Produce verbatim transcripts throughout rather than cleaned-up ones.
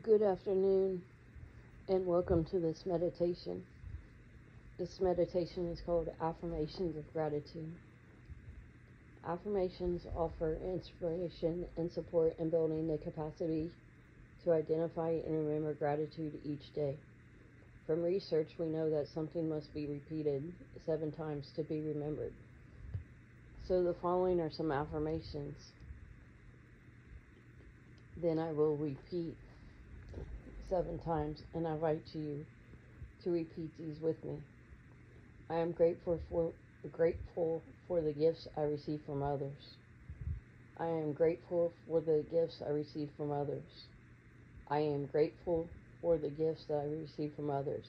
Good afternoon, and welcome to this meditation. This meditation is called Affirmations of Gratitude. Affirmations offer inspiration and support in building the capacity to identify and remember gratitude each day. From research, we know that something must be repeated seven times to be remembered. So the following are some affirmations. Then I will repeat seven times, and I invite you to repeat these with me. I am grateful for grateful for the gifts I receive from others. I am grateful for the gifts I receive from others. I am grateful for the gifts that I receive from others.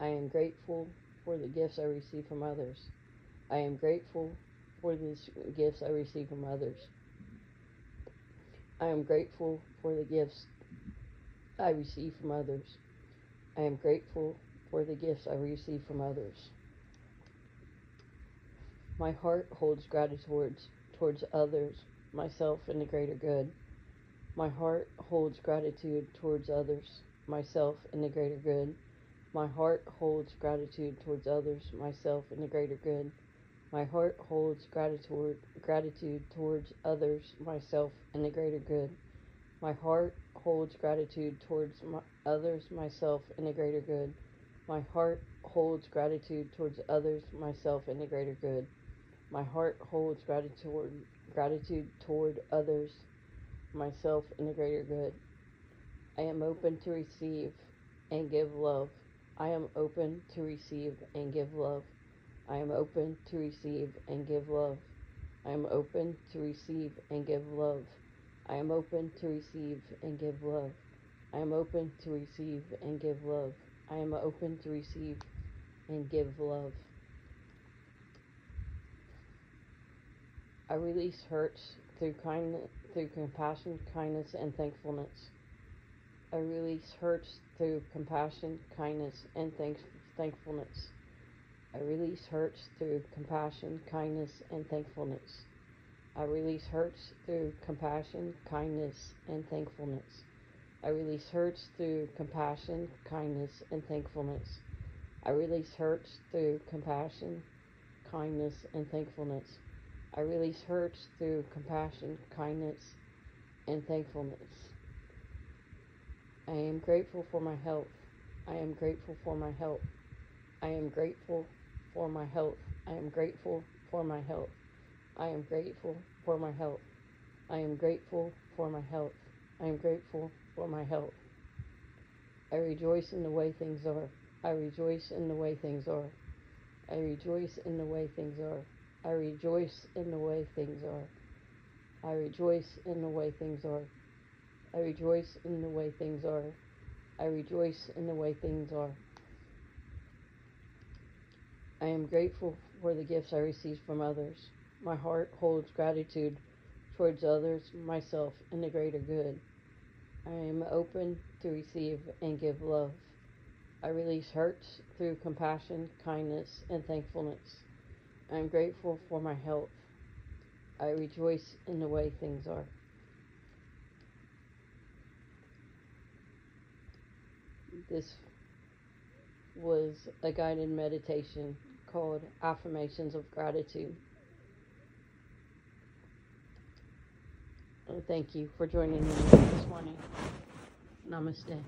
I am grateful for the gifts I receive from others. I am grateful for the gifts I receive from others. I am grateful for the gifts I receive from others. I am grateful for the gifts I receive from others. My heart holds gratitude towards, towards others, myself, and the greater good. My heart holds gratitude towards others, myself, and the greater good. My heart holds gratitude towards others, myself, and the greater good. My heart holds gratitude gratitude towards others, myself, and the greater good. My heart holds gratitude towards my, others, myself, and the greater good. My heart holds gratitude towards others, myself, and the greater good. My heart holds gratitude gratitude toward others, myself, and the greater good. I am open to receive and give love. I am open to receive and give love. I am open to receive and give love. I am open to receive and give love. I am open to receive and give love. I am open to receive and give love. I am open to receive and give love. I release hurts through kindness, through compassion, kindness, and thankfulness. I release hurts through compassion, kindness, and thanks, thankfulness. I release hurts through compassion, kindness, and thankfulness. I release hurts through compassion, kindness, and thankfulness. I release hurts through compassion, kindness, and thankfulness. I release hurts through compassion, kindness, and thankfulness. I release hurts through compassion, kindness, and thankfulness. I am grateful for my health. I am grateful for my health. I am grateful for my health. I am grateful for my health. I am grateful for my health. I am grateful for my health. I am grateful for my health. I rejoice in the way things are. I rejoice in the way things are. I rejoice in the way things are. I rejoice in the way things are. I rejoice in the way things are. I rejoice in the way things are. I rejoice in the way things are. I am grateful for the gifts I receive from others. My heart holds gratitude towards others, myself, and the greater good. I am open to receive and give love. I release hurts through compassion, kindness, and thankfulness. I am grateful for my health. I rejoice in the way things are. This was a guided meditation called Affirmations of Gratitude. Thank you for joining me this morning. Namaste.